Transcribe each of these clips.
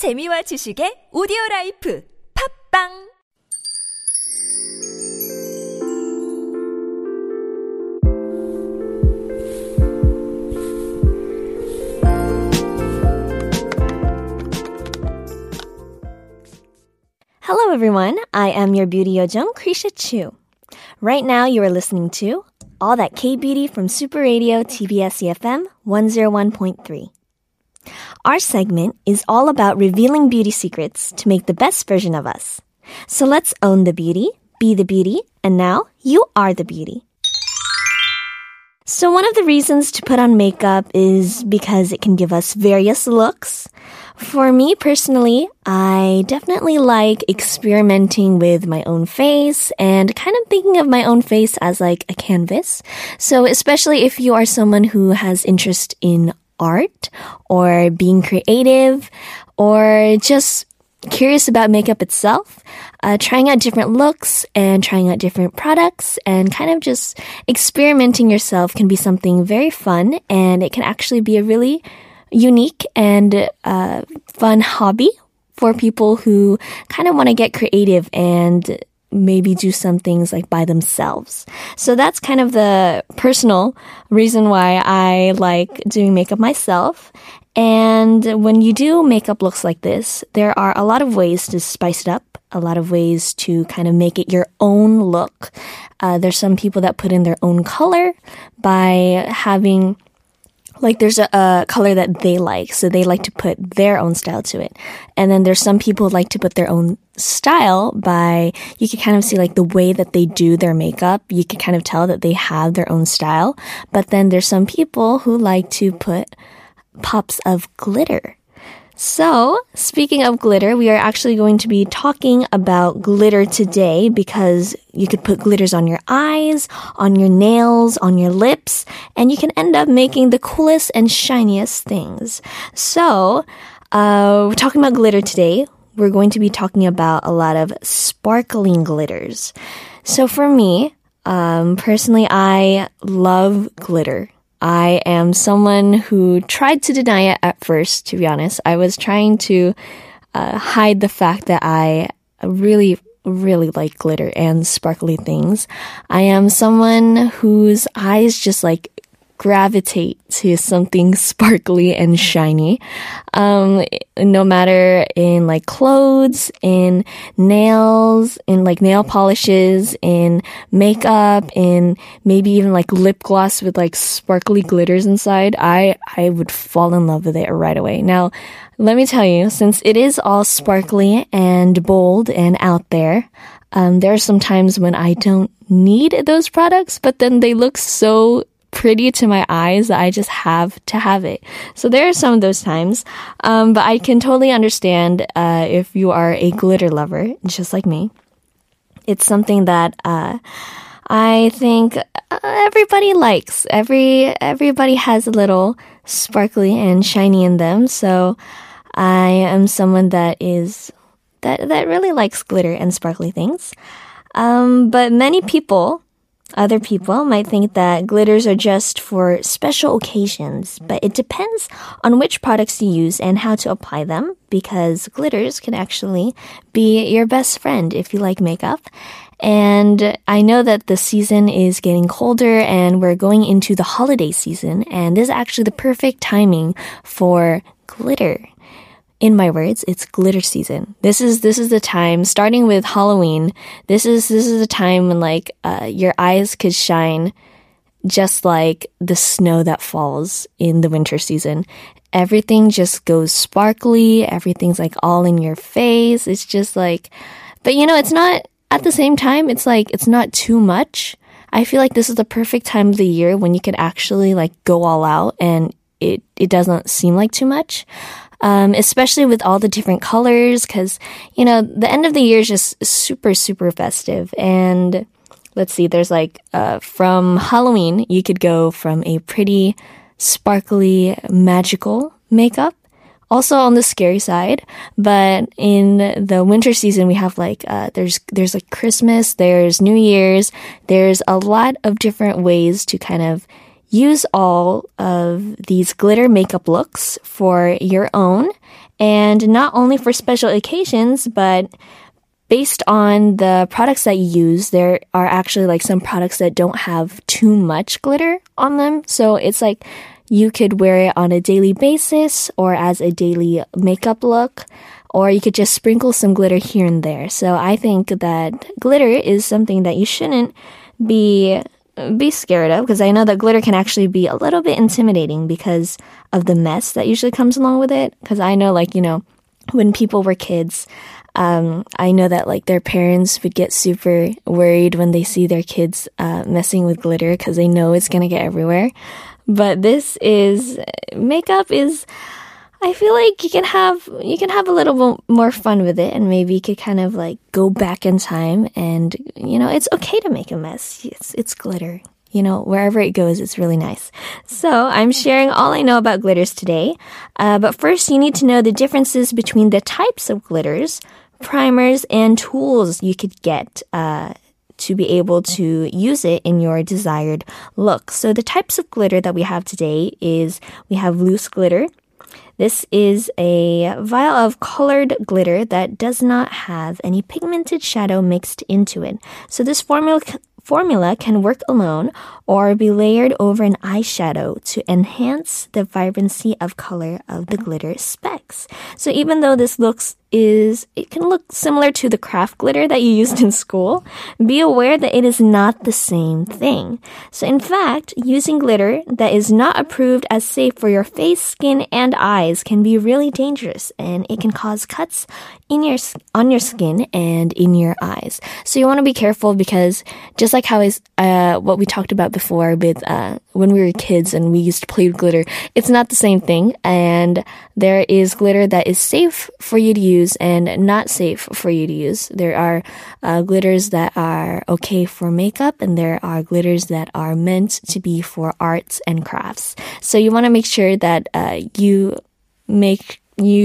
재미와 지식의 오디오라이프 팝빵 Hello everyone, I am your beauty yojung, Krisha Chu. Right now you are listening to All That K-Beauty from Super Radio TBS eFM 101.3. Our segment is all about revealing beauty secrets to make the best version of us. So let's own the beauty, be the beauty, and now you are the beauty. So one of the reasons to put on makeup is because it can give us various looks. For me personally, I definitely like experimenting with my own face and kind of thinking of my own face as like a canvas. So especially if you are someone who has interest in art or being creative or just curious about makeup itself, trying out different looks and trying out different products and kind of just experimenting yourself can be something very fun, and it can actually be a really unique and fun hobby for people who kind of want to get creative and maybe do some things like by themselves. So that's kind of the personal reason why I like doing makeup myself. And when you do makeup looks like this, there are a lot of ways to spice it up, a lot of ways to kind of make it your own look. There's some people that put in their own color by having like there's a color that they like, so they like to put their own style to it. And then there's some people who like to put their own style by, you can kind of see like the way that they do their makeup. You can kind of tell that they have their own style. But then there's some people who like to put pops of glitter. So, speaking of glitter, we are actually going to be talking about glitter today because you could put glitters on your eyes, on your nails, on your lips, and you can end up making the coolest and shiniest things. So, we're talking about glitter today. We're going to be talking about a lot of sparkling glitters. So for me, personally, I love glitter. I am someone who tried to deny it at first, to be honest. I was trying to hide the fact that I really, really like glitter and sparkly things. I am someone whose eyes just like gravitate to something sparkly and shiny. No matter in like clothes, in nails, in like nail polishes, in makeup, in maybe even like lip gloss with like sparkly glitters inside, I would fall in love with it right away. Now, let me tell you, since it is all sparkly and bold and out there, there are some times when I don't need those products, but then they look so pretty to my eyes that I just have to have it. So there are some of those times. But I can totally understand if you are a glitter lover, just like me. It's something that I think everybody likes. Everybody has a little sparkly and shiny in them. So I am someone that is that really likes glitter and sparkly things. But many people, other people might think that glitters are just for special occasions, but it depends on which products you use and how to apply them, because glitters can actually be your best friend if you like makeup. And I know that the season is getting colder and we're going into the holiday season, and this is actually the perfect timing for glitter. In my words, it's glitter season. This is the time, starting with Halloween. This is the time when like your eyes could shine, just like the snow that falls in the winter season. Everything just goes sparkly. Everything's like all in your face. It's just like, but you know, it's not at the same time. It's like it's not too much. I feel like this is the perfect time of the year when you can actually like go all out, and it doesn't seem like too much. Especially with all the different colors, because, you know, the end of the year is just super, super festive. And let's see, there's like, from Halloween, you could go from a pretty, sparkly, magical makeup, also on the scary side. But in the winter season, we have like, there's like Christmas, there's New Year's, there's a lot of different ways to kind of use all of these glitter makeup looks for your own and not only for special occasions, but based on the products that you use, there are actually like some products that don't have too much glitter on them. So it's like you could wear it on a daily basis or as a daily makeup look, or you could just sprinkle some glitter here and there. So I think that glitter is something that you shouldn't be scared of, because I know that glitter can actually be a little bit intimidating because of the mess that usually comes along with it. Because I know, like, you know, when people were kids, I know that like their parents would get super worried when they see their kids messing with glitter, because they know it's going to get everywhere. But this is, makeup is, I feel like you can have a little bit more fun with it, and maybe you could kind of like go back in time, and you know, it's okay to make a mess. It's glitter. You know, wherever it goes, it's really nice. So I'm sharing all I know about glitters today. But first, you need to know the differences between the types of glitters, primers, and tools you could get to be able to use it in your desired look. So the types of glitter that we have today is we have loose glitter. This is a vial of colored glitter that does not have any pigmented shadow mixed into it. So this formula can work alone or be layered over an eyeshadow to enhance the vibrancy of color of the glitter specks. So even though this it can look similar to the craft glitter that you used in school, be aware that it is not the same thing. So in fact, using glitter that is not approved as safe for your face, skin, and eyes can be really dangerous, and it can cause cuts on your skin and in your eyes. So you want to be careful, because just like how what we talked about before with when we were kids and we used to play with glitter, it's not the same thing, and there is glitter that is safe for you to use and not safe for you to use. There are glitters that are okay for makeup, and there are glitters that are meant to be for arts and crafts. So you want to make sure that you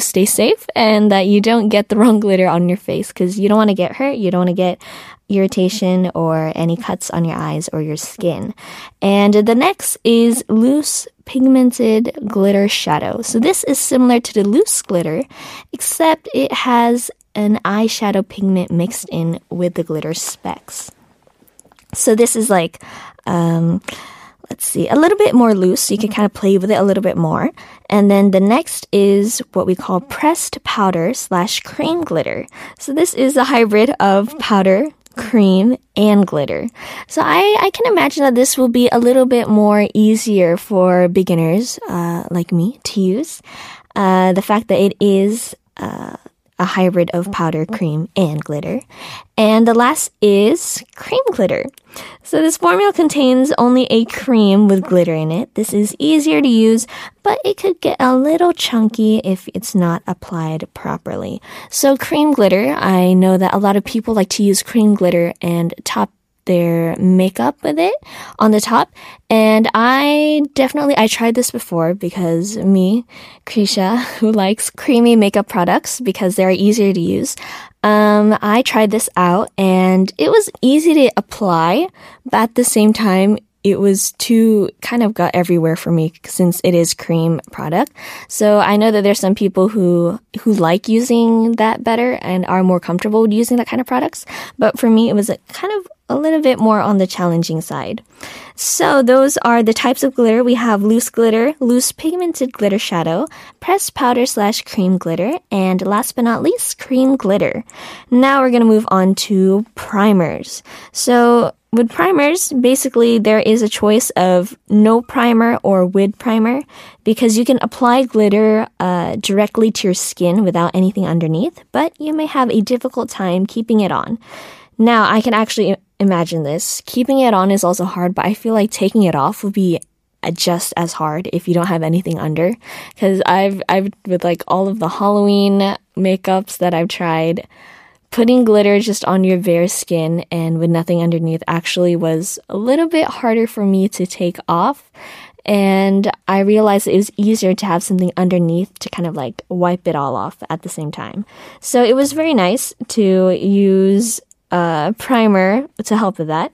stay safe and that you don't get the wrong glitter on your face, because you don't want to get hurt. You don't want to get irritation or any cuts on your eyes or your skin. And the next is loose pigmented glitter shadow. So this is similar to the loose glitter, except it has an eyeshadow pigment mixed in with the glitter specks. So this is like, let's see, a little bit more loose, so you can kind of play with it a little bit more. And then the next is what we call pressed powder / cream glitter. So this is a hybrid of powder, cream, and glitter. So I can imagine that this will be a little bit more easier for beginners like me to use. The fact that it is a hybrid of powder, cream, and glitter. And the last is cream glitter. So this formula contains only a cream with glitter in it. This is easier to use, but it could get a little chunky if it's not applied properly. So cream glitter, I know that a lot of people like to use cream glitter and top their makeup with it on the top. And I tried this before, because me, Krisha, who likes creamy makeup products because they're easier to use, I tried this out, and it was easy to apply, but at the same time, it was too kind of got everywhere for me, since it is cream product. So I know that there's some people who like using that better and are more comfortable with using that kind of products. But for me, it was kind of a little bit more on the challenging side. So those are the types of glitter. We have loose glitter, loose pigmented glitter shadow, pressed powder / cream glitter, and last but not least, cream glitter. Now we're going to move on to primers. So with primers, basically there is a choice of no primer or with primer, because you can apply glitter directly to your skin without anything underneath, but you may have a difficult time keeping it on. Now, I can actually imagine this. Keeping it on is also hard, but I feel like taking it off would be just as hard if you don't have anything under. Because I've with like all of the Halloween makeups that I've tried, putting glitter just on your bare skin and with nothing underneath actually was a little bit harder for me to take off. And I realized it was easier to have something underneath to kind of like wipe it all off at the same time. So it was very nice to use primer to help with that.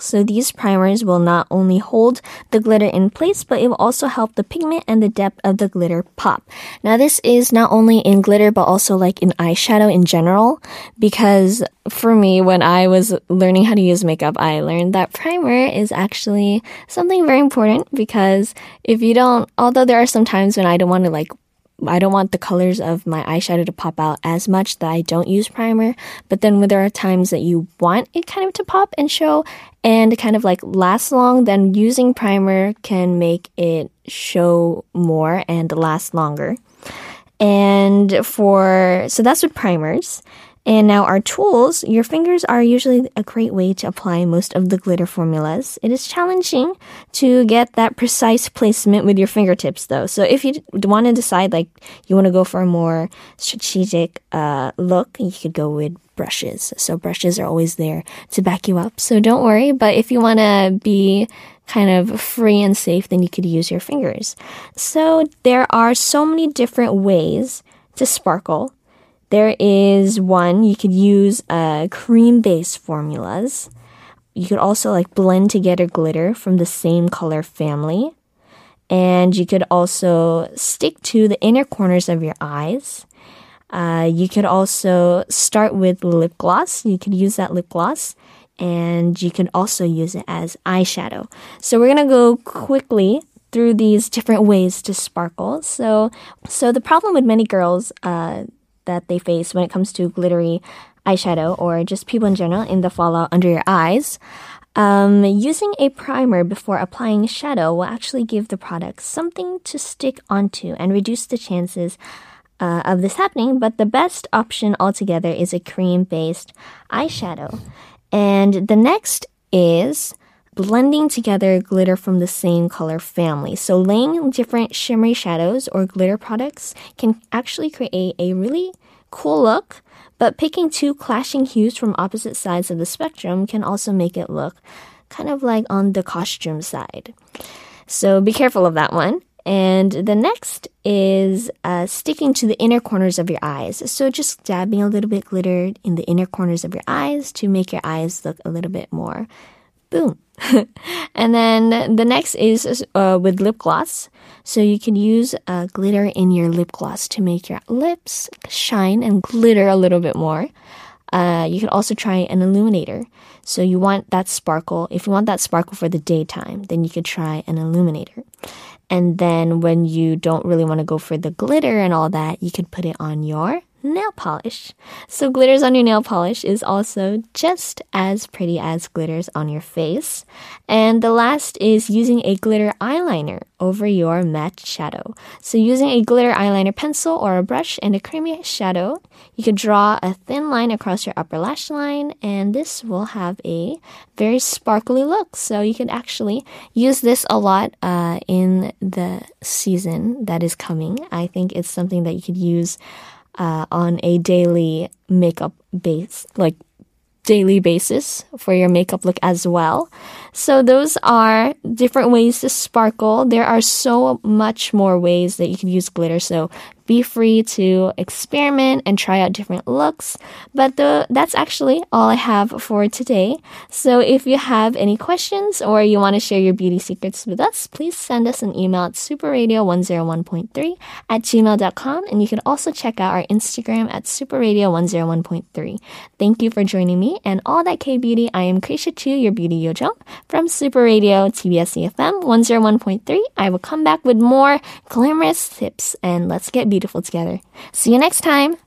So these primers will not only hold the glitter in place, but it will also help the pigment and the depth of the glitter pop. Now this is not only in glitter, but also like in eyeshadow in general, because for me, when I was learning how to use makeup, I learned that primer is actually something very important, because if you don't, although there are some times when I don't want the colors of my eyeshadow to pop out as much that I don't use primer. But then when there are times that you want it kind of to pop and show and kind of like last long, then using primer can make it show more and last longer. So that's with primers. And now our tools, your fingers are usually a great way to apply most of the glitter formulas. It is challenging to get that precise placement with your fingertips though. So if you want to decide like you want to go for a more strategic look, you could go with brushes. So brushes are always there to back you up. So don't worry, but if you want to be kind of free and safe, then you could use your fingers. So there are so many different ways to sparkle. There is one, you could use cream-based formulas. You could also like blend together glitter from the same color family. And you could also stick to the inner corners of your eyes. You could also start with lip gloss. You could use that lip gloss. And you could also use it as eyeshadow. So we're going to go quickly through these different ways to sparkle. So the problem with many girls that they face when it comes to glittery eyeshadow or just people in general in the fallout under your eyes. Using a primer before applying shadow will actually give the product something to stick onto and reduce the chances of this happening, but the best option altogether is a cream-based eyeshadow. And the next is blending together glitter from the same color family. So laying different shimmery shadows or glitter products can actually create a really cool look, but picking two clashing hues from opposite sides of the spectrum can also make it look kind of like on the costume side. So be careful of that one. And the next is sticking to the inner corners of your eyes. So just dabbing a little bit glitter in the inner corners of your eyes to make your eyes look a little bit more boom. And then the next is with lip gloss. So you can use glitter in your lip gloss to make your lips shine and glitter a little bit more. You could also try an illuminator. So you want that sparkle. If you want that sparkle for the daytime, then you could try an illuminator. And then when you don't really want to go for the glitter and all that, you could put it on your nail polish. So glitters on your nail polish is also just as pretty as glitters on your face. And the last is using a glitter eyeliner over your matte shadow. So using a glitter eyeliner pencil or a brush and a creamy shadow, you could draw a thin line across your upper lash line, and this will have a very sparkly look. So you can actually use this a lot in the season that is coming. I think it's something that you could use on a daily makeup base, like daily basis for your makeup look as well. So those are different ways to sparkle. There are so much more ways that you can use glitter. So be free to experiment and try out different looks. But that's actually all I have for today. So if you have any questions or you want to share your beauty secrets with us, please send us an email at superradio101.3@gmail.com. And you can also check out our Instagram at superradio101.3. Thank you for joining me and All That K-Beauty. I am Krisha Chu, your beauty yo-jong from Super Radio TBS eFM 101.3. I will come back with more glamorous tips and let's get beautiful together. See you next time.